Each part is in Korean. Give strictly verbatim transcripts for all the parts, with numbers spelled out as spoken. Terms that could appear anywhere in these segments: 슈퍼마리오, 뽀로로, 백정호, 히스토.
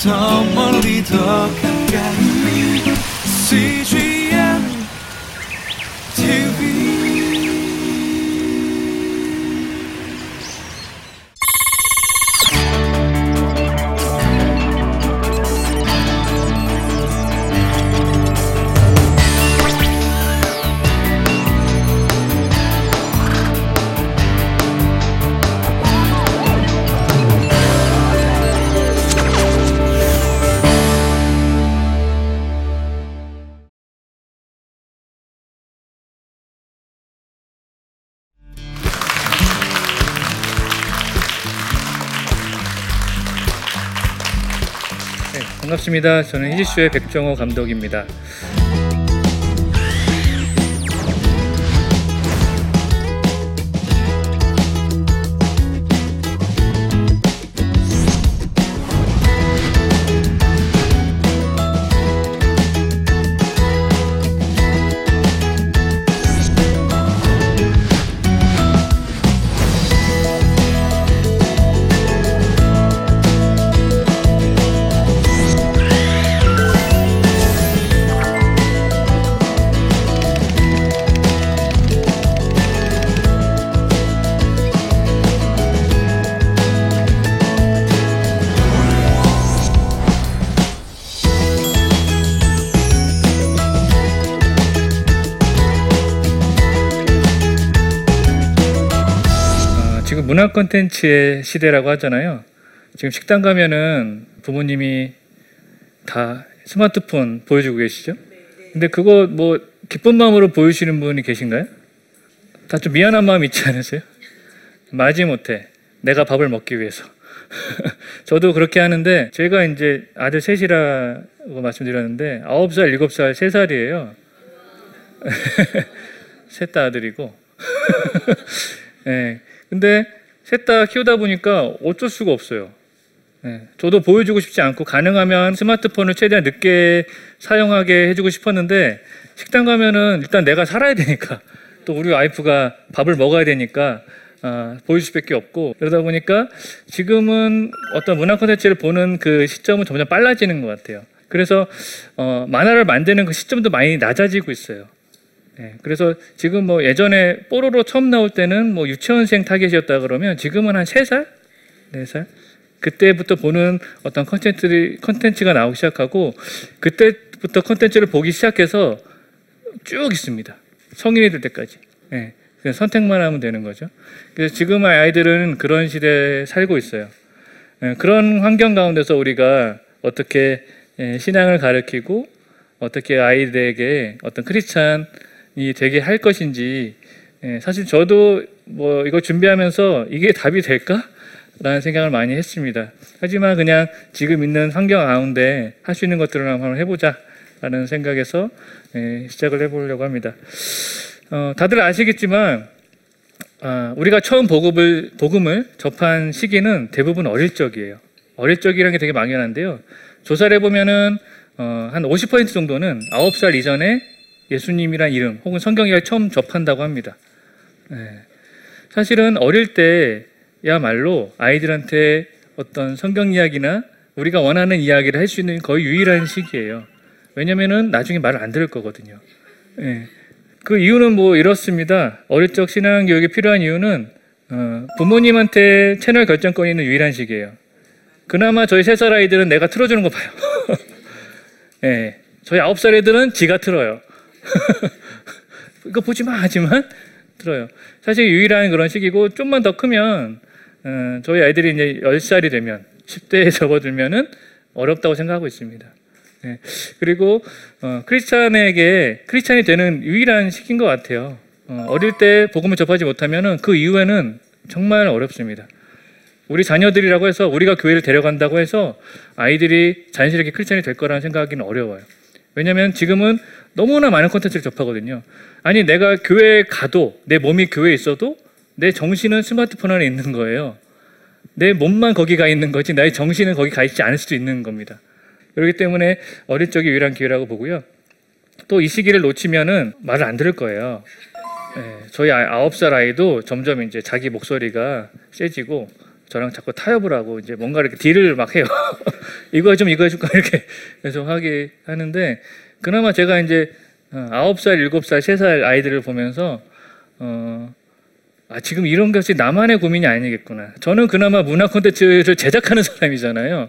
더 멀리 더 가까이 반갑습니다. 저는 히스토의 백정호 감독입니다. 문화 콘텐츠의 시대라고 하잖아요. 지금 식당 가면은 부모님이 다 스마트폰 보여주고 계시죠? 근데 그거 뭐 기쁜 마음으로 보여주시는 분이 계신가요? 다 좀 미안한 마음이 있지 않으세요? 마지못해 내가 밥을 먹기 위해서. 저도 그렇게 하는데, 제가 이제 아들 셋이라고 말씀드렸는데 아홉 살, 일곱 살, 세 살이에요. 셋 다 아들이고. 네. 근데 셋 다 키우다 보니까 어쩔 수가 없어요. 네. 저도 보여주고 싶지 않고, 가능하면 스마트폰을 최대한 늦게 사용하게 해주고 싶었는데, 식당 가면은 일단 내가 살아야 되니까, 또 우리 와이프가 밥을 먹어야 되니까 아, 보여줄 수밖에 없고, 그러다 보니까 지금은 어떤 문화 콘텐츠를 보는 그 시점은 점점 빨라지는 것 같아요. 그래서 어, 만화를 만드는 그 시점도 많이 낮아지고 있어요. 예, 그래서 지금 뭐 예전에 뽀로로 처음 나올 때는 뭐 유치원생 타겟이었다 그러면, 지금은 한 세 살? 네 살? 그때부터 보는 어떤 컨텐츠들이, 컨텐츠가 나오기 시작하고, 그때부터 컨텐츠를 보기 시작해서 쭉 있습니다. 성인이 될 때까지. 예, 그냥 선택만 하면 되는 거죠. 그래서 지금 아이들은 그런 시대에 살고 있어요. 예, 그런 환경 가운데서 우리가 어떻게 예, 신앙을 가르치고, 어떻게 아이들에게 어떤 크리스찬 이 되게 할 것인지, 예, 사실 저도 뭐 이거 준비하면서 이게 답이 될까라는 생각을 많이 했습니다. 하지만 그냥 지금 있는 환경 가운데 할 수 있는 것들을 한번 해보자라는 생각에서 예, 시작을 해보려고 합니다. 어, 다들 아시겠지만 아, 우리가 처음 복음을, 복음을 접한 시기는 대부분 어릴 적이에요. 어릴 적이라는 게 되게 막연한데요. 조사를 해보면은 어, 한 오십 퍼센트 정도는 아홉 살 이전에 예수님이란 이름 혹은 성경이랑 처음 접한다고 합니다. 네. 사실은 어릴 때야말로 아이들한테 어떤 성경 이야기나 우리가 원하는 이야기를 할 수 있는 거의 유일한 시기예요. 왜냐면은 나중에 말을 안 들을 거거든요. 네. 그 이유는 뭐 이렇습니다. 어릴 적 신앙 교육이 필요한 이유는 어, 부모님한테 채널 결정권이 있는 유일한 시기예요. 그나마 저희 세 살 아이들은 내가 틀어주는 거 봐요. 네. 저희 아홉 살 애들은 지가 틀어요. 이거 보지마 하지만 들어요. 사실 유일한 그런 시기고, 좀만 더 크면 어, 저희 아이들이 이제 열 살이 되면 십 대에 접어들면은 어렵다고 생각하고 있습니다. 예. 그리고 어, 크리스찬에게 크리스찬이 되는 유일한 시기인 것 같아요. 어, 어릴 때 복음을 접하지 못하면은 그 이후에는 정말 어렵습니다. 우리 자녀들이라고 해서 우리가 교회를 데려간다고 해서 아이들이 자연스럽게 크리스찬이 될 거라는 생각하기는 어려워요. 왜냐하면 지금은 너무나 많은 콘텐츠를 접하거든요. 아니, 내가 교회에 가도, 내 몸이 교회에 있어도 내 정신은 스마트폰 안에 있는 거예요. 내 몸만 거기 가 있는 거지 나의 정신은 거기 가 있지 않을 수도 있는 겁니다. 그렇기 때문에 어릴 적이 유일한 기회라고 보고요. 또 이 시기를 놓치면은 말을 안 들을 거예요. 예, 저희 아홉 살 아이도 점점 이제 자기 목소리가 세지고 저랑 자꾸 타협을 하고 이제 뭔가 이렇게 딜을 막 해요. 이거 좀 이거 해줄까 이렇게 계속 하게 하는데, 그나마 제가 이제 아홉 살, 일곱 살, 세 살 아이들을 보면서 어, 아, 지금 이런 것이 나만의 고민이 아니겠구나. 저는 그나마 문화 콘텐츠를 제작하는 사람이잖아요.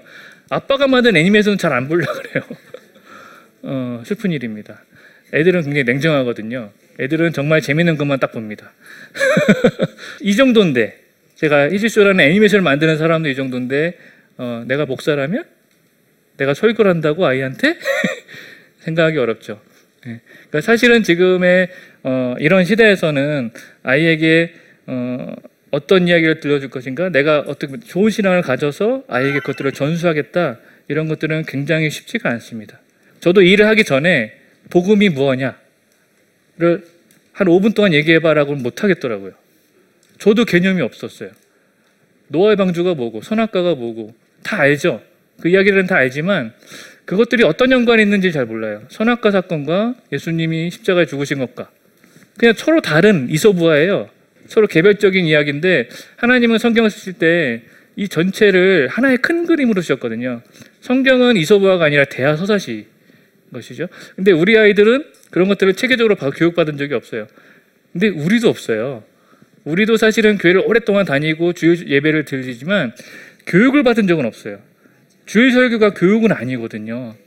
아빠가 만든 애니메이션은 잘 안 보려고 그래요. 어, 슬픈 일입니다. 애들은 굉장히 냉정하거든요. 애들은 정말 재밌는 것만 딱 봅니다. 이 정도인데, 제가 히스토라는 애니메이션을 만드는 사람도 이 정도인데 어, 내가 목사라면? 내가 설교를 한다고 아이한테? 생각하기 어렵죠. 네. 그러니까 사실은 지금의 어, 이런 시대에서는 아이에게 어, 어떤 이야기를 들려줄 것인가, 내가 어떻게 좋은 신앙을 가져서 아이에게 그것들을 전수하겠다, 이런 것들은 굉장히 쉽지가 않습니다. 저도 일을 하기 전에 복음이 무엇냐를 한 오 분 동안 얘기해봐라고는 못하겠더라고요. 저도 개념이 없었어요. 노아의 방주가 뭐고 선악과가 뭐고 다 알죠. 그 이야기들은 다 알지만 그것들이 어떤 연관이 있는지 잘 몰라요. 선악과 사건과 예수님이 십자가에 죽으신 것과 그냥 서로 다른 이솝부화예요. 서로 개별적인 이야기인데 하나님은 성경을 쓰실 때 이 전체를 하나의 큰 그림으로 쓰셨거든요. 성경은 이솝부화가 아니라 대하서사시 것이죠. 근데 우리 아이들은 그런 것들을 체계적으로 교육받은 적이 없어요. 근데 우리도 없어요. 우리도 사실은 교회를 오랫동안 다니고 주일 예배를 드리지만 교육을 받은 적은 없어요. 주일 설교가 교육은 아니거든요.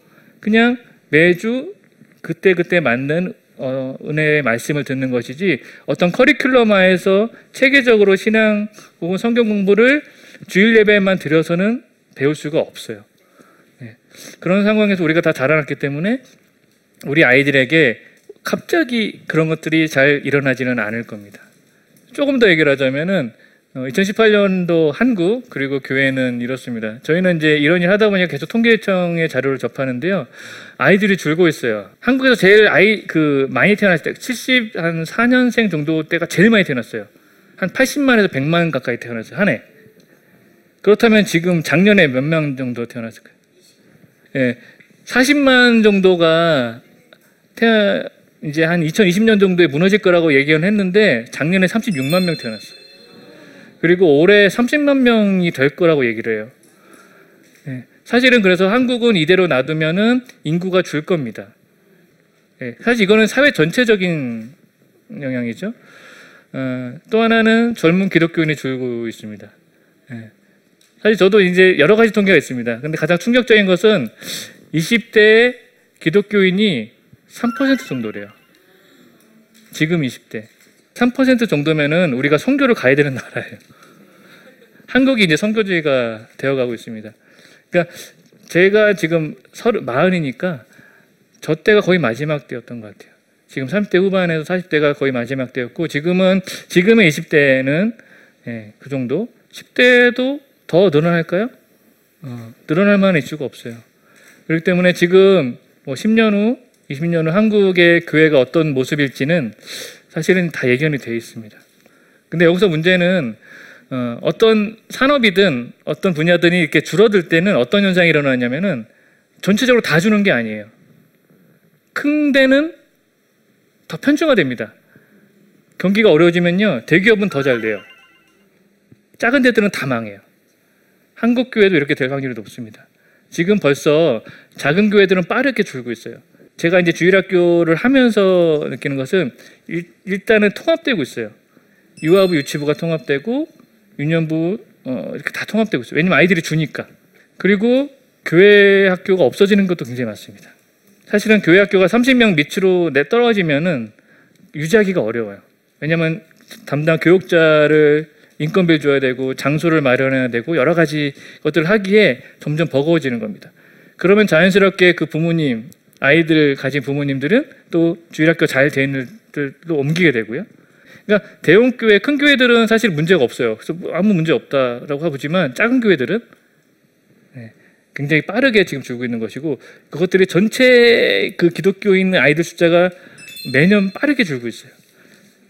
그냥 매주 그때그때 맞는 어, 은혜의 말씀을 듣는 것이지 어떤 커리큘럼화에서 체계적으로 신앙 혹은 성경 공부를 주일 예배에만 들여서는 배울 수가 없어요. 네. 그런 상황에서 우리가 다 자라났기 때문에 우리 아이들에게 갑자기 그런 것들이 잘 일어나지는 않을 겁니다. 조금 더 얘기를 하자면은 이천십팔 년도 한국 그리고 교회는 이렇습니다. 저희는 이제 이런 일 하다 보니까 계속 통계청의 자료를 접하는데요, 아이들이 줄고 있어요. 한국에서 제일 아이 그 많이 태어났을 때 칠십사 년생 정도 때가 제일 많이 태어났어요. 한 팔십만에서 백만 가까이 태어났어요, 한 해. 그렇다면 지금 작년에 몇 명 정도 태어났을까요? 예, 사십만 정도가 태어 이제 한 이천이십 년 정도에 무너질 거라고 얘기는 했는데 작년에 삼십육만 명 태어났어요. 그리고 올해 삼십만 명이 될 거라고 얘기를 해요. 예, 사실은 그래서 한국은 이대로 놔두면은 인구가 줄 겁니다. 예, 사실 이거는 사회 전체적인 영향이죠. 어, 또 하나는 젊은 기독교인이 줄고 있습니다. 예, 사실 저도 이제 여러 가지 통계가 있습니다. 근데 가장 충격적인 것은 이십 대 기독교인이 삼 퍼센트 정도래요. 지금 이십 대. 삼 퍼센트 정도면은 우리가 선교를 가야 되는 나라예요. 한국이 이제 선교주의가 되어가고 있습니다. 그러니까 제가 지금 서른, 마흔이니까 저 때가 거의 마지막 때였던 것 같아요. 지금 삼십 대 후반에서 사십 대가 거의 마지막 때였고, 지금은, 지금의 이십 대는 예, 그 정도. 십 대도 더 늘어날까요? 어, 늘어날 만한 이슈가 없어요. 그렇기 때문에 지금 뭐 십 년 후, 이십 년 후 한국의 교회가 어떤 모습일지는 사실은 다 예견이 되어 있습니다. 근데 여기서 문제는 어, 어떤 산업이든 어떤 분야든 이렇게 줄어들 때는 어떤 현상이 일어나냐면은 전체적으로 다 주는 게 아니에요. 큰 데는 더 편중화됩니다. 경기가 어려워지면요, 대기업은 더 잘 돼요. 작은 데들은 다 망해요. 한국 교회도 이렇게 될 확률이 높습니다. 지금 벌써 작은 교회들은 빠르게 줄고 있어요. 제가 이제 주일학교를 하면서 느끼는 것은 일, 일단은 통합되고 있어요. 유아부, 유치부가 통합되고 유년부 어, 이렇게 다 통합되고 있어요. 왜냐면 아이들이 주니까. 그리고 교회 학교가 없어지는 것도 굉장히 많습니다. 사실은 교회 학교가 삼십 명 밑으로 내 떨어지면은 유지하기가 어려워요. 왜냐면 담당 교육자를 인건비를 줘야 되고 장소를 마련해야 되고 여러 가지 것들을 하기에 점점 버거워지는 겁니다. 그러면 자연스럽게 그 부모님, 아이들을 가진 부모님들은 또 주일학교 잘 되는 들도 옮기게 되고요. 그러니까 대형교회, 큰 교회들은 사실 문제가 없어요. 그래서 아무 문제 없다라고 하지만 작은 교회들은 굉장히 빠르게 지금 줄고 있는 것이고, 그것들이 전체 그 기독교인 아이들 숫자가 매년 빠르게 줄고 있어요.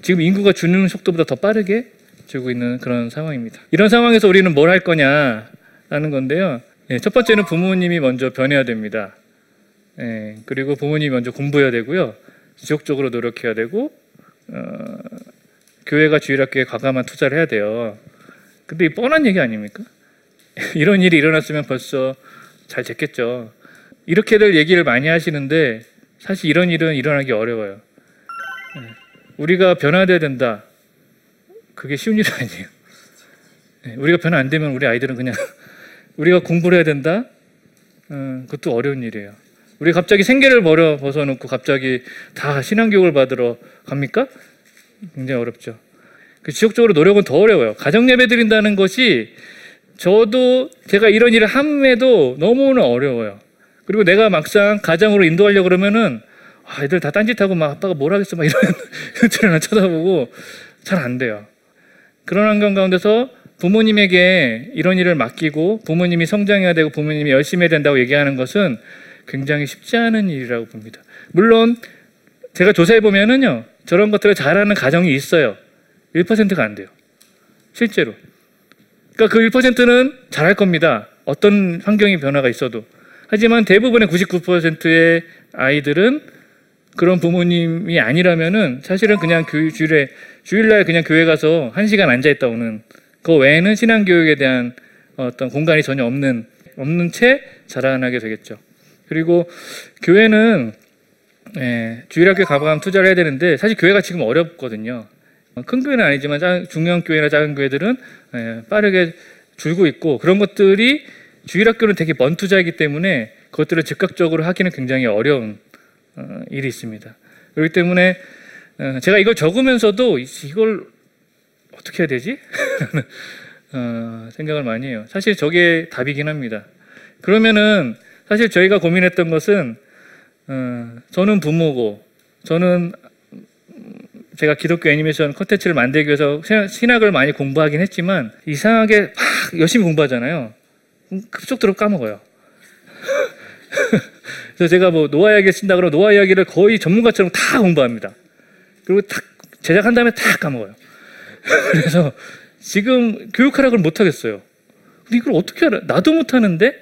지금 인구가 주는 속도보다 더 빠르게 줄고 있는 그런 상황입니다. 이런 상황에서 우리는 뭘 할 거냐라는 건데요. 첫 번째는 부모님이 먼저 변해야 됩니다. 예, 그리고 부모님이 먼저 공부해야 되고요, 지속적으로 노력해야 되고, 어, 교회가 주일학교에 과감한 투자를 해야 돼요. 근데 이게 뻔한 얘기 아닙니까? 이런 일이 일어났으면 벌써 잘 됐겠죠. 이렇게들 얘기를 많이 하시는데 사실 이런 일은 일어나기 어려워요. 우리가 변화돼야 된다. 그게 쉬운 일은 아니에요. 우리가 변화 안 되면 우리 아이들은 그냥 우리가 공부를 해야 된다? 음, 그것도 어려운 일이에요. 우리 갑자기 생계를 버려 벗어놓고 갑자기 다 신앙교육을 받으러 갑니까? 굉장히 어렵죠. 그 지속적으로 노력은 더 어려워요. 가정예배 드린다는 것이 저도 제가 이런 일을 함에도 너무나 어려워요. 그리고 내가 막상 가정으로 인도하려고 그러면은 아, 애들 다 딴짓하고 막 아빠가 뭘 하겠어 막 이런 것들을 쳐다보고 잘 안 돼요. 그런 환경 가운데서 부모님에게 이런 일을 맡기고 부모님이 성장해야 되고 부모님이 열심히 해야 된다고 얘기하는 것은 굉장히 쉽지 않은 일이라고 봅니다. 물론 제가 조사해 보면은요, 저런 것들을 잘하는 가정이 있어요. 일 퍼센트가 안 돼요. 실제로. 그러니까 그 일 퍼센트는 잘할 겁니다. 어떤 환경의 변화가 있어도. 하지만 대부분의 구십구 퍼센트의 아이들은 그런 부모님이 아니라면은 사실은 그냥 교, 주일에, 주일날 그냥 교회 가서 한 시간 앉아있다 오는, 그 외에는 신앙교육에 대한 어떤 공간이 전혀 없는, 없는 채 자라나게 되겠죠. 그리고 교회는, 예, 주일학교에 가보면 투자를 해야 되는데, 사실 교회가 지금 어렵거든요. 큰 교회는 아니지만 작은, 중형 교회나 작은 교회들은 예, 빠르게 줄고 있고, 그런 것들이 주일학교는 되게 먼 투자이기 때문에 그것들을 즉각적으로 하기는 굉장히 어려운 어, 일이 있습니다. 그렇기 때문에 어, 제가 이걸 적으면서도 이걸 어떻게 해야 되지? 어, 생각을 많이 해요. 사실 저게 답이긴 합니다. 그러면은 사실 저희가 고민했던 것은 어, 저는 부모고 저는 제가 기독교 애니메이션 콘텐츠를 만들기 위해서 신학을 많이 공부하긴 했지만 이상하게 막 열심히 공부하잖아요. 급속도로 까먹어요. 그래서 제가 뭐 노아 이야기 쓴다 그러면 노아 이야기를 거의 전문가처럼 다 공부합니다. 그리고 탁 제작한 다음에 탁 까먹어요. 그래서 지금 교육하라고 못 하겠어요. 근데 이걸 어떻게 알아? 나도 못 하는데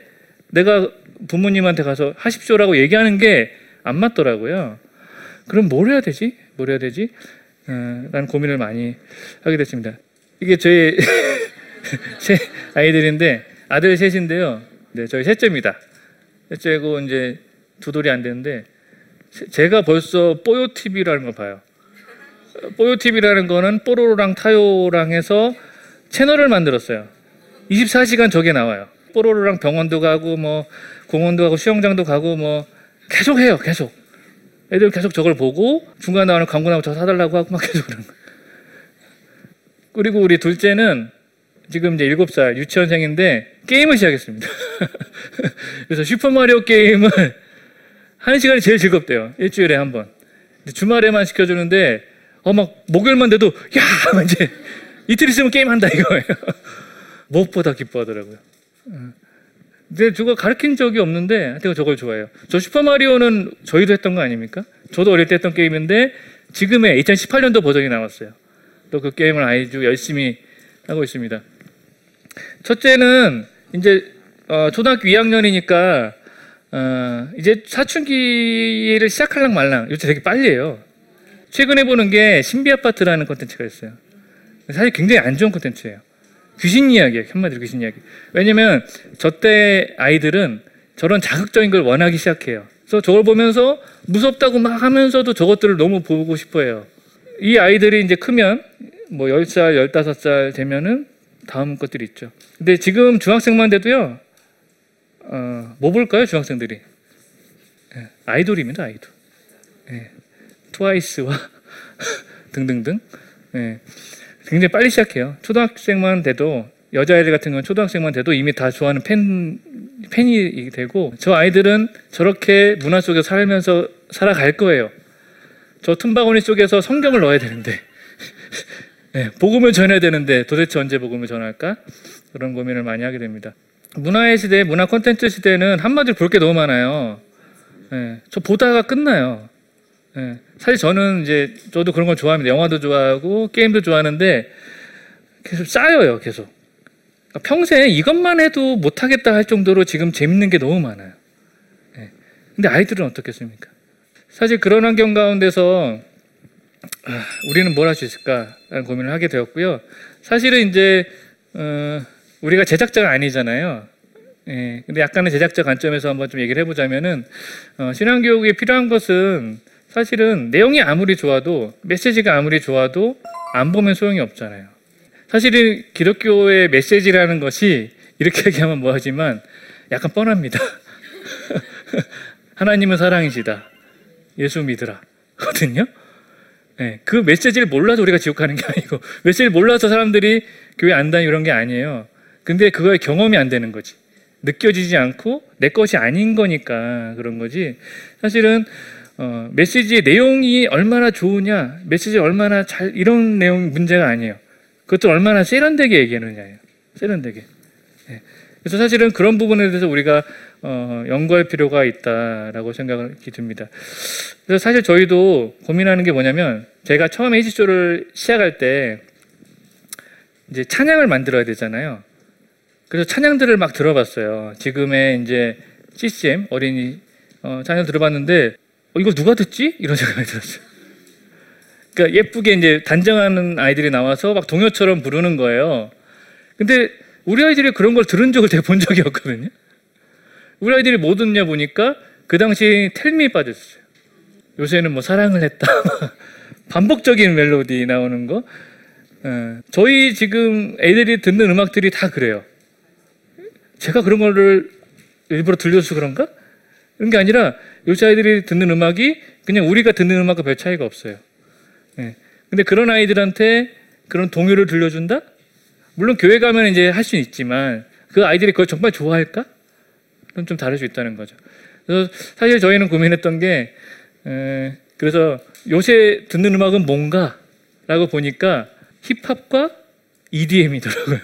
내가 부모님한테 가서 하십시오라고 얘기하는 게 안 맞더라고요. 그럼 뭘 해야 되지? 뭘 해야 되지? 어, 라는 고민을 많이 하게 됐습니다. 이게 저희 제 아이들인데 아들 셋인데요. 네, 저희 셋째입니다. 셋째고 이제 두 돌이 안 되는데 제가 벌써 뽀요 티비라는 걸 봐요. 뽀요 티비라는 거는 뽀로로랑 타요랑 해서 채널을 만들었어요. 이십사 시간 저게 나와요. 뽀로로랑 병원도 가고 뭐 공원도 가고 수영장도 가고 뭐 계속 해요. 계속. 애들 계속 저걸 보고 중간에 나오는 광고 나오면 저 사달라고 하고 막 계속 그런 거예요. 그리고 우리 둘째는 지금 이제 일곱 살 유치원생인데 게임을 시작했습니다. 그래서 슈퍼마리오 게임을 하는 시간이 제일 즐겁대요. 일주일에 한 번. 주말에만 시켜주는데 어 막 목요일만 돼도 야! 이제 이틀 있으면 게임한다 이거예요. 무엇보다 기뻐하더라고요. 근데 누가 가르친 적이 없는데 하여튼 저걸 좋아해요. 저 슈퍼마리오는 저희도 했던 거 아닙니까? 저도 어릴 때 했던 게임인데 지금의 이천십팔 년도 버전이 나왔어요. 또 그 게임을 아주 열심히 하고 있습니다. 첫째는 이제 어, 초등학교 이 학년이니까 어, 이제 사춘기를 시작할랑 말랑 요새 되게 빨리 해요. 최근에 보는 게 신비아파트라는 콘텐츠가 있어요. 사실 굉장히 안 좋은 콘텐츠예요. 귀신 이야기예요. 한마디로 귀신 이야기. 왜냐면 저때 아이들은 저런 자극적인 걸 원하기 시작해요. 그래서 저걸 보면서 무섭다고 막 하면서도 저것들을 너무 보고 싶어해요. 이 아이들이 이제 크면 뭐 열 살, 열다섯 살 되면은 다음 것들이 있죠. 근데 지금 중학생만 돼도요, 어, 뭐 볼까요? 중학생들이. 예, 아이돌입니다, 아이돌. 예, 트와이스와 등등등. 예, 굉장히 빨리 시작해요. 초등학생만 돼도, 여자아이들 같은 경우는 초등학생만 돼도 이미 다 좋아하는 팬, 팬이 되고, 저 아이들은 저렇게 문화 속에서 살면서 살아갈 거예요. 저 틈바구니 속에서 성경을 넣어야 되는데. 네, 복음을 전해야 되는데 도대체 언제 복음을 전할까? 그런 고민을 많이 하게 됩니다. 문화의 시대, 문화 콘텐츠 시대는 한마디로 볼 게 너무 많아요. 네, 저 보다가 끝나요. 네, 사실 저는 이제 저도 그런 걸 좋아합니다. 영화도 좋아하고 게임도 좋아하는데 계속 쌓여요, 계속. 그러니까 평생 이것만 해도 못하겠다 할 정도로 지금 재밌는 게 너무 많아요. 네, 근데 아이들은 어떻겠습니까? 사실 그런 환경 가운데서 우리는 뭘 할 수 있을까라는 고민을 하게 되었고요. 사실은 이제 어, 우리가 제작자가 아니잖아요. 예, 근데 약간의 제작자 관점에서 한번 좀 얘기를 해보자면은 어, 신앙교육에 필요한 것은 사실은 내용이 아무리 좋아도 메시지가 아무리 좋아도 안 보면 소용이 없잖아요. 사실은 기독교의 메시지라는 것이 이렇게 얘기하면 뭐하지만 약간 뻔합니다. 하나님은 사랑이시다, 예수 믿으라 거든요. 네, 그 메시지를 몰라서 우리가 지옥 가는 게 아니고 메시지를 몰라서 사람들이 교회 안 다니고 이런 게 아니에요. 근데 그거에 경험이 안 되는 거지. 느껴지지 않고 내 것이 아닌 거니까 그런 거지. 사실은 어, 메시지의 내용이 얼마나 좋으냐, 메시지 얼마나 잘, 이런 내용이 문제가 아니에요. 그것도 얼마나 세련되게 얘기하느냐예요. 세련되게. 네. 그래서 사실은 그런 부분에 대해서 우리가 어, 연구할 필요가 있다라고 생각이 듭니다. 그래서 사실 저희도 고민하는 게 뭐냐면, 제가 처음에 히스토를 시작할 때 이제 찬양을 만들어야 되잖아요. 그래서 찬양들을 막 들어봤어요. 지금의 이제 씨씨엠 어린이 어, 찬양 들어봤는데. 어, 이걸 누가 듣지? 이런 생각이 들었어요. 그러니까 예쁘게 이제 단정하는 아이들이 나와서 막 동요처럼 부르는 거예요. 근데 우리 아이들이 그런 걸 들은 적을 제가 본 적이 없거든요. 우리 아이들이 뭐 듣냐 보니까 그 당시 텔미에 빠졌어요. 요새는 뭐 사랑을 했다. 반복적인 멜로디 나오는 거. 저희 지금 애들이 듣는 음악들이 다 그래요. 제가 그런 거를 일부러 들려서 그런가? 그런 게 아니라 요새 아이들이 듣는 음악이 그냥 우리가 듣는 음악과 별 차이가 없어요. 예. 근데 그런 아이들한테 그런 동요를 들려준다? 물론 교회 가면 이제 할 수는 있지만 그 아이들이 그걸 정말 좋아할까? 그럼 좀 다를 수 있다는 거죠. 그래서 사실 저희는 고민했던 게 에, 그래서 요새 듣는 음악은 뭔가? 라고 보니까 힙합과 이디엠이더라고요.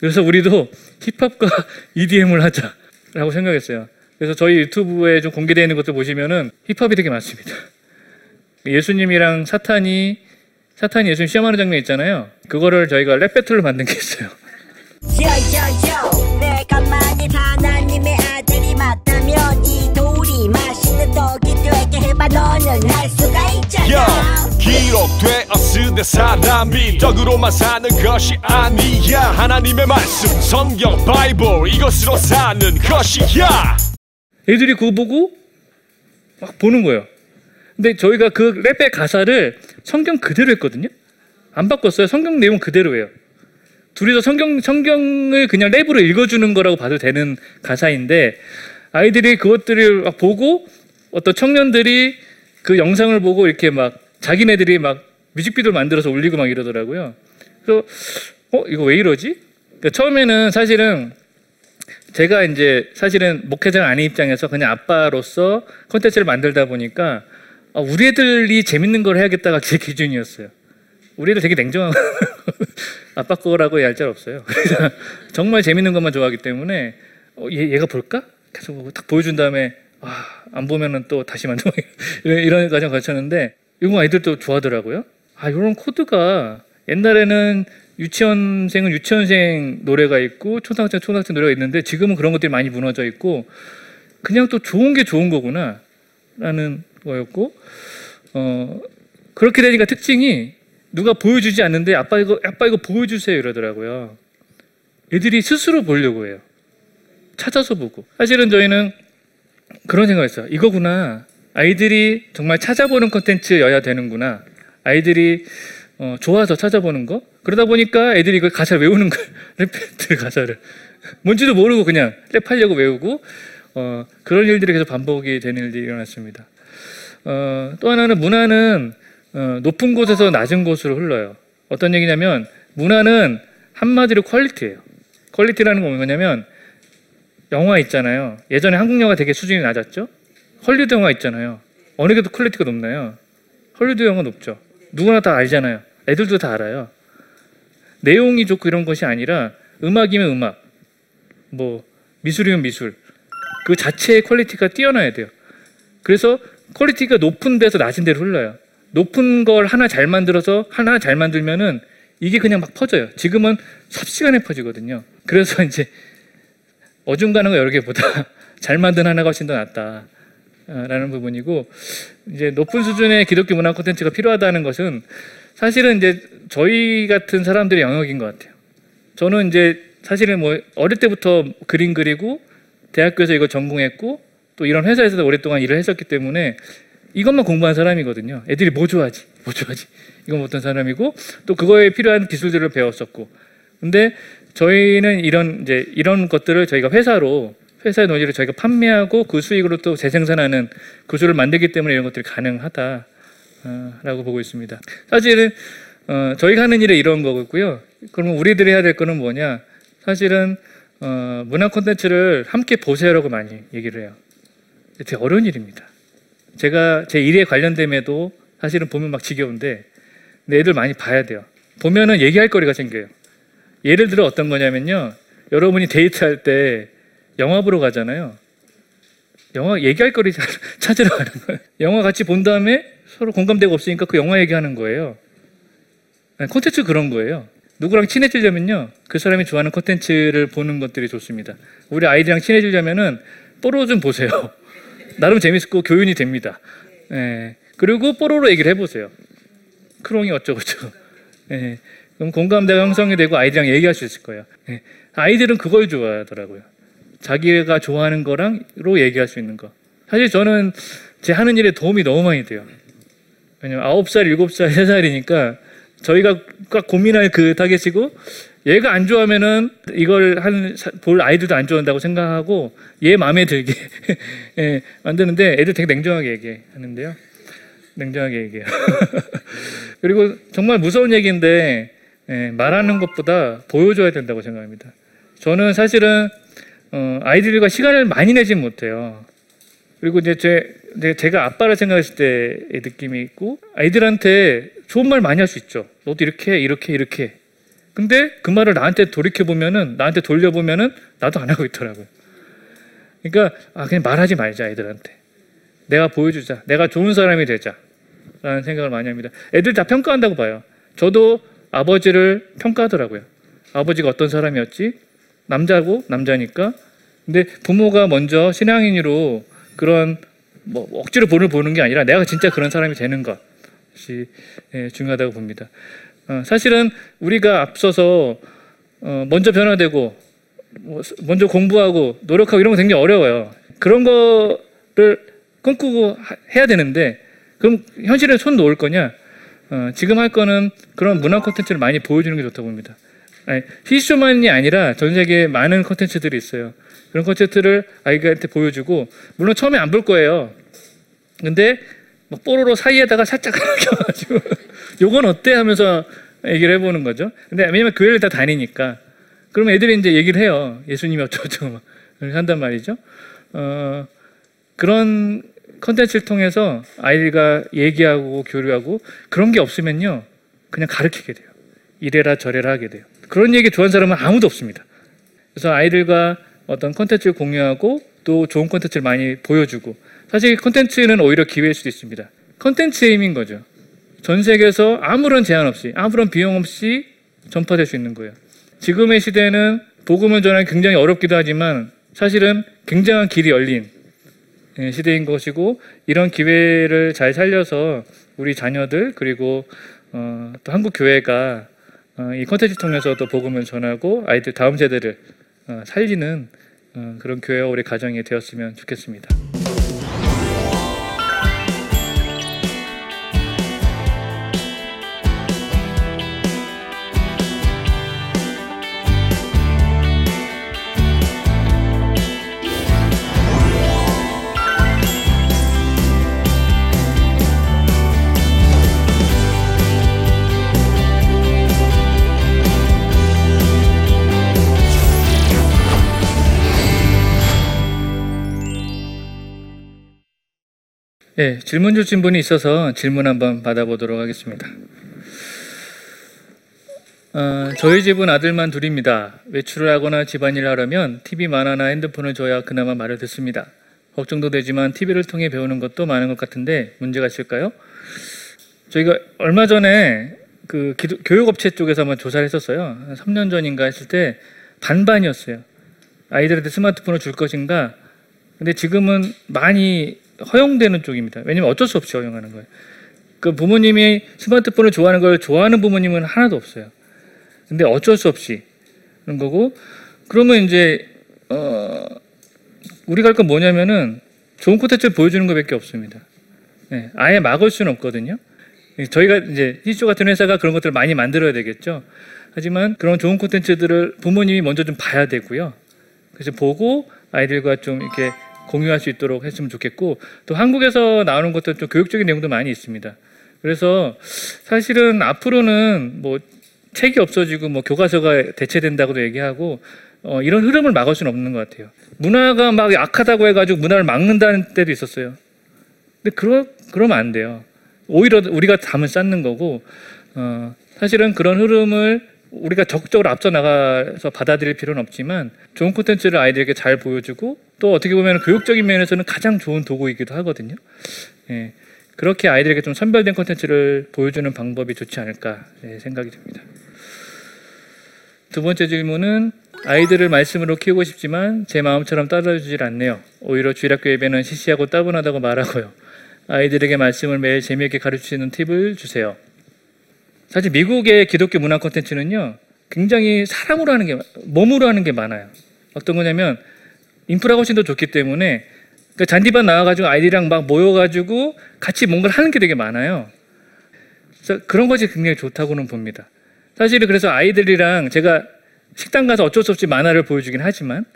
그래서 우리도 힙합과 이디엠을 하자라고 생각했어요. 그래서 저희 유튜브에 좀 공개되어 있는 것도 보시면은 힙합이 되게 많습니다. 예수님이랑 사탄이, 사탄이 예수님 시험하는 장면 있잖아요. 그거를 저희가 랩 배틀로 만든 게 있어요. 요요요, 내가 만일 하나님의 아들이 맞다면 이 돌이 맛있는 떡이 되게 해봐. 너는 할 수가 있잖아. 기록되었을 때 사람이 떡으로만 사는 것이 아니야. 하나님의 말씀, 성경, 바이블, 이것으로 사는 것이야. 애들이 그거 보고 막 보는 거예요. 근데 저희가 그 랩의 가사를 성경 그대로 했거든요. 안 바꿨어요. 성경 내용 그대로예요. 둘이서 성경, 성경을 그냥 랩으로 읽어주는 거라고 봐도 되는 가사인데, 아이들이 그것들을 막 보고, 어떤 청년들이 그 영상을 보고 이렇게 막 자기네들이 막 뮤직비디오를 만들어서 올리고 막 이러더라고요. 그래서 어? 이거 왜 이러지? 그러니까 처음에는 사실은 제가 이제 사실은 목회자가 아닌 입장에서 그냥 아빠로서 콘텐츠를 만들다 보니까 아, 우리 애들이 재밌는 걸 해야겠다가 제 기준이었어요. 우리 애들 되게 냉정하고 아빠 거라고 얘기할 줄 없어요. 정말 재밌는 것만 좋아하기 때문에 어, 얘, 얘가 볼까? 계속 보고 딱 보여준 다음에 아, 안 보면은 또 다시 만들어 이런, 이런 과정 거쳤는데 이거 아이들도 좋아하더라고요. 아, 이런 코드가 옛날에는 유치원생은 유치원생 노래가 있고 초등학생 초등학생 노래가 있는데 지금은 그런 것들이 많이 무너져 있고 그냥 또 좋은 게 좋은 거구나 라는 거였고, 어, 그렇게 되니까 특징이 누가 보여주지 않는데 아빠 이거, 아빠 이거 보여주세요 이러더라고요. 애들이 스스로 보려고 해요. 찾아서 보고. 사실은 저희는 그런 생각했어요. 이거구나. 아이들이 정말 찾아보는 콘텐츠여야 되는구나. 아이들이 어, 좋아서 찾아보는 거. 그러다 보니까 애들이 이거 가사를 외우는 거예요. 랩들 가사를 뭔지도 모르고 그냥 랩하려고 외우고 어, 그런 일들이 계속 반복이 되는 일이 일어났습니다. 어, 또 하나는 문화는 어, 높은 곳에서 낮은 곳으로 흘러요. 어떤 얘기냐면 문화는 한마디로 퀄리티예요. 퀄리티라는 건 뭐냐면 영화 있잖아요. 예전에 한국 영화 되게 수준이 낮았죠. 헐리우드 영화 있잖아요. 어느 게 더 퀄리티가 높나요? 헐리우드 영화 높죠. 누구나 다 알잖아요. 애들도 다 알아요. 내용이 좋고 이런 것이 아니라 음악이면 음악, 뭐 미술이면 미술, 그 자체의 퀄리티가 뛰어나야 돼요. 그래서 퀄리티가 높은 데서 낮은 데로 흘러요. 높은 걸 하나 잘 만들어서 하나 잘 만들면은 이게 그냥 막 퍼져요. 지금은 삽시간에 퍼지거든요. 그래서 이제 어중간한 거 여러 개보다 잘 만든 하나가 훨씬 더 낫다 라는 부분이고, 이제 높은 수준의 기독교 문화 콘텐츠가 필요하다는 것은 사실은 이제 저희 같은 사람들의 영역인 것 같아요. 저는 이제 사실은 뭐 어릴 때부터 그림 그리고 대학교에서 이거 전공했고 또 이런 회사에서도 오랫동안 일을 했었기 때문에 이것만 공부한 사람이거든요. 애들이 뭐 좋아하지? 뭐 좋아하지? 이건 어떤 사람이고 또 그거에 필요한 기술들을 배웠었고. 근데 저희는 이런 이제 이런 것들을 저희가 회사로 회사의 논의를 저희가 판매하고 그 수익으로 또 재생산하는 구조를 만들기 때문에 이런 것들이 가능하다라고 보고 있습니다. 사실은 어, 저희가 하는 일이 이런 거고요. 그러면 우리들이 해야 될 거는 뭐냐? 사실은 어, 문화 콘텐츠를 함께 보세요라고 많이 얘기를 해요. 되게 어려운 일입니다. 제가 제 일에 관련됨에도 사실은 보면 막 지겨운데 근데 애들 많이 봐야 돼요. 보면은 얘기할 거리가 생겨요. 예를 들어 어떤 거냐면요, 여러분이 데이트할 때 영화 보러 가잖아요. 영화 얘기할 거리 찾으러 가는 거예요. 영화 같이 본 다음에 서로 공감대가 없으니까 그 영화 얘기하는 거예요. 콘텐츠 그런 거예요. 누구랑 친해지려면요, 그 사람이 좋아하는 콘텐츠를 보는 것들이 좋습니다. 우리 아이들이랑 친해지려면은 뽀로로 좀 보세요. 나름 재밌고 교훈이 됩니다. 예. 그리고 뽀로로 얘기를 해보세요. 크롱이 어쩌고저쩌고. 예. 그럼 공감대가 형성이 되고 아이들이랑 얘기할 수 있을 거예요. 예. 아이들은 그걸 좋아하더라고요. 자기가 좋아하는 거랑로 얘기할 수 있는 거. 사실 저는 제 하는 일에 도움이 너무 많이 돼요. 왜냐면 아홉 살, 일곱 살, 세 살이니까 저희가 꽉 고민할 그 타겟이고 얘가 안 좋아하면은 이걸 한, 볼 아이들도 안 좋아한다고 생각하고 얘 마음에 들게 예, 만드는데 애들 되게 냉정하게 얘기하는데요. 냉정하게 얘기해요. 그리고 정말 무서운 얘기인데 예, 말하는 것보다 보여줘야 된다고 생각합니다. 저는 사실은 어, 아이들과 시간을 많이 내진 못해요. 그리고 이제 제, 제가 아빠라 생각했을 때의 느낌이 있고 아이들한테 좋은 말 많이 할 수 있죠. 너도 이렇게 해, 이렇게 해, 이렇게 해. 근데 그 말을 나한테 돌이켜보면은, 나한테 돌려보면은 나도 안 하고 있더라고요. 그러니까, 아, 그냥 말하지 말자, 애들한테. 내가 보여주자. 내가 좋은 사람이 되자. 라는 생각을 많이 합니다. 애들 다 평가한다고 봐요. 저도 아버지를 평가하더라고요. 아버지가 어떤 사람이었지? 남자고, 남자니까. 근데 부모가 먼저 신앙인으로 그런, 뭐, 억지로 본을 보는 게 아니라 내가 진짜 그런 사람이 되는 것이 중요하다고 봅니다. 사실은 우리가 앞서서 먼저 변화되고 먼저 공부하고 노력하고 이런 거 굉장히 어려워요. 그런 거를 꿈꾸고 해야 되는데 그럼 현실에 손 놓을 거냐? 지금 할 거는 그런 문화 콘텐츠를 많이 보여주는 게 좋다고 봅니다. 아니, 히스토만이 아니라 전 세계에 많은 콘텐츠들이 있어요. 그런 콘텐츠를 아이한테 보여주고 물론 처음에 안 볼 거예요. 근데 막 뽀로로 사이에다가 살짝 가르쳐가지고 요건 어때? 하면서 얘기를 해보는 거죠. 근데 왜냐면 교회를 다 다니니까. 그러면 애들이 이제 얘기를 해요. 예수님이 어쩌고저쩌고 막 한단 말이죠. 어, 그런 컨텐츠를 통해서 아이들과 얘기하고 교류하고 그런 게 없으면요. 그냥 가르치게 돼요. 이래라 저래라 하게 돼요. 그런 얘기 좋아하는 사람은 아무도 없습니다. 그래서 아이들과 어떤 컨텐츠를 공유하고 또 좋은 컨텐츠를 많이 보여주고 사실 컨텐츠는 오히려 기회일 수도 있습니다. 컨텐츠의 힘인 거죠. 전 세계에서 아무런 제한 없이, 아무런 비용 없이 전파될 수 있는 거예요. 지금의 시대는 복음을 전하기 굉장히 어렵기도 하지만 사실은 굉장한 길이 열린 시대인 것이고 이런 기회를 잘 살려서 우리 자녀들 그리고 어, 또 한국 교회가 어, 이 콘텐츠 통해서 또 복음을 전하고 아이들 다음 세대를 어, 살리는 어, 그런 교회와 우리 가정이 되었으면 좋겠습니다. 네, 질문 주신 분이 있어서 질문 한번 받아보도록 하겠습니다. 어, 저희 집은 아들만 둘입니다. 외출을 하거나 집안일을 하려면 티비, 만화나 핸드폰을 줘야 그나마 말을 듣습니다. 걱정도 되지만 티비를 통해 배우는 것도 많은 것 같은데 문제가 있을까요? 저희가 얼마 전에 그 기도, 교육업체 쪽에서 한번 조사를 했었어요. 한 삼 년 전인가 했을 때 반반이었어요. 아이들한테 스마트폰을 줄 것인가? 근데 지금은 많이 허용되는 쪽입니다. 왜냐면 어쩔 수 없이 허용하는 거예요. 그 부모님이 스마트폰을 좋아하는 걸 좋아하는 부모님은 하나도 없어요. 근데 어쩔 수 없이 그런 거고. 그러면 이제 어, 우리가 할 건 뭐냐면은 좋은 콘텐츠를 보여주는 것밖에 없습니다. 네, 아예 막을 수는 없거든요. 저희가 이제 히스토 같은 회사가 그런 것들을 많이 만들어야 되겠죠. 하지만 그런 좋은 콘텐츠들을 부모님이 먼저 좀 봐야 되고요. 그래서 보고 아이들과 좀 이렇게 공유할 수 있도록 했으면 좋겠고, 또 한국에서 나오는 것도 좀 교육적인 내용도 많이 있습니다. 그래서 사실은 앞으로는 뭐 책이 없어지고 뭐 교과서가 대체된다고도 얘기하고 어, 이런 흐름을 막을 수는 없는 것 같아요. 문화가 막 약하다고 해가지고 문화를 막는다는 때도 있었어요. 근데 그러, 그러면 안 돼요. 오히려 우리가 담을 쌓는 거고, 어, 사실은 그런 흐름을 우리가 적극적으로 앞서 나가서 받아들일 필요는 없지만 좋은 콘텐츠를 아이들에게 잘 보여주고 또 어떻게 보면 교육적인 면에서는 가장 좋은 도구이기도 하거든요. 예, 그렇게 아이들에게 좀 선별된 콘텐츠를 보여주는 방법이 좋지 않을까 예, 생각이 듭니다. 두 번째 질문은 아이들을 말씀으로 키우고 싶지만 제 마음처럼 따라주질 않네요. 오히려 주일학교 예배는 시시하고 따분하다고 말하고요. 아이들에게 말씀을 매일 재미있게 가르치는 팁을 주세요. 사실 미국의 기독교 문화 콘텐츠는요, 굉장히 사람으로 하는 게, 몸으로 하는 게 많아요. 어떤 거냐면 인프라가 훨씬 더 좋기 때문에 그러니까 잔디밭 나와가지고 아이들이랑 막 모여가지고 같이 뭔가를 하는 게 되게 많아요. 그래서 그런 것이 굉장히 좋다고는 봅니다. 사실 그래서 아이들이랑 제가 식당 가서 어쩔 수 없이 만화를 보여주긴 하지만,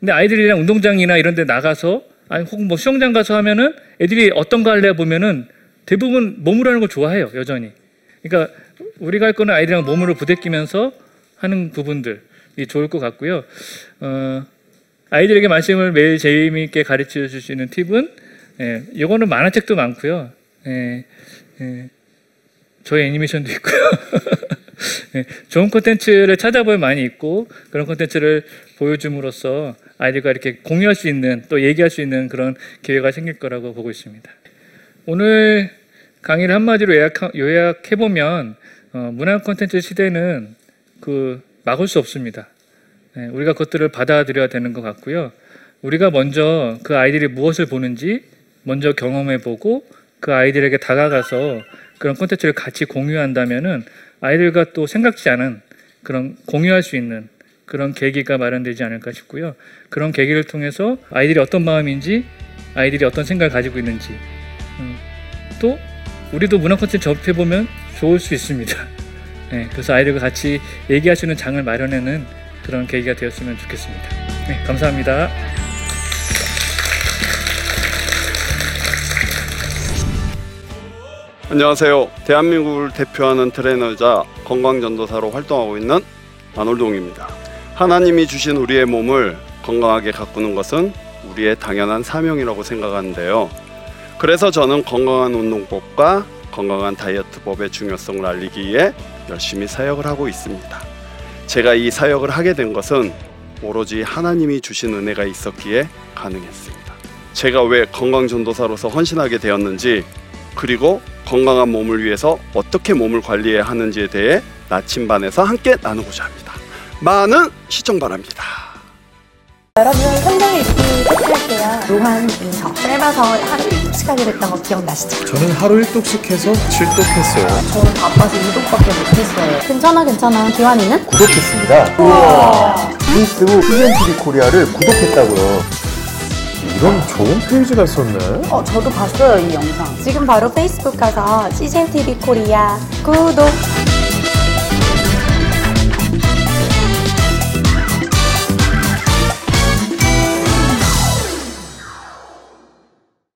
근데 아이들이랑 운동장이나 이런 데 나가서 아니 혹은 뭐 수영장 가서 하면은 애들이 어떤 거 할래 보면은 대부분 몸으로 하는 걸 좋아해요, 여전히. 그러니까 우리가 할 거는 아이들이랑 몸으로 부대끼면서 하는 부분들이 좋을 것 같고요. 어, 아이들에게 말씀을 매일 재미있게 가르쳐 주시는 팁은, 예, 이거는 만화책도 많고요. 예, 예, 저희 애니메이션도 있고요. 예, 좋은 콘텐츠를 찾아보면 많이 있고, 그런 콘텐츠를 보여줌으로써 아이들과 이렇게 공유할 수 있는, 또 얘기할 수 있는 그런 기회가 생길 거라고 보고 있습니다. 오늘 강의를 한마디로 요약, 요약해보면 어, 문화 콘텐츠 시대는 그 막을 수 없습니다. 예, 우리가 그것들을 받아들여야 되는 것 같고요. 우리가 먼저 그 아이들이 무엇을 보는지 먼저 경험해보고 그 아이들에게 다가가서 그런 콘텐츠를 같이 공유한다면은 아이들과 또 생각지 않은 그런 공유할 수 있는 그런 계기가 마련되지 않을까 싶고요. 그런 계기를 통해서 아이들이 어떤 마음인지, 아이들이 어떤 생각을 가지고 있는지, 음, 또 우리도 문화 콘텐츠 접해보면 좋을 수 있습니다. 네, 그래서 아이들과 같이 얘기할 수 있는 장을 마련하는 그런 계기가 되었으면 좋겠습니다. 네, 감사합니다. 안녕하세요. 대한민국을 대표하는 트레이너이자 건강전도사로 활동하고 있는 안홀동입니다. 하나님이 주신 우리의 몸을 건강하게 가꾸는 것은 우리의 당연한 사명이라고 생각하는데요. 그래서 저는 건강한 운동법과 건강한 다이어트법의 중요성을 알리기 위해 열심히 사역을 하고 있습니다. 제가 이 사역을 하게 된 것은 오로지 하나님이 주신 은혜가 있었기에 가능했습니다. 제가 왜 건강전도사로서 헌신하게 되었는지, 그리고 건강한 몸을 위해서 어떻게 몸을 관리해야 하는지에 대해 나침반에서 함께 나누고자 합니다. 많은 시청 바랍니다. 여러분 성경의 읽기 끝할게요. 노환 분석 짧아서 하루 일독씩 하게 됐던 거 기억나시죠? 저는 하루 일독씩 해서 칠독 했어요. 저는 바빠서 이독밖에 못했어요. 괜찮아 괜찮아. 기환이는? 구독했습니다. 우와. 히스토 씨엔티비 코리아를 구독했다고요. 이런 좋은 페이지가 있었네. 어, 저도 봤어요, 이 영상. 지금 바로 페이스북 가서 씨엔티비 코리아 구독!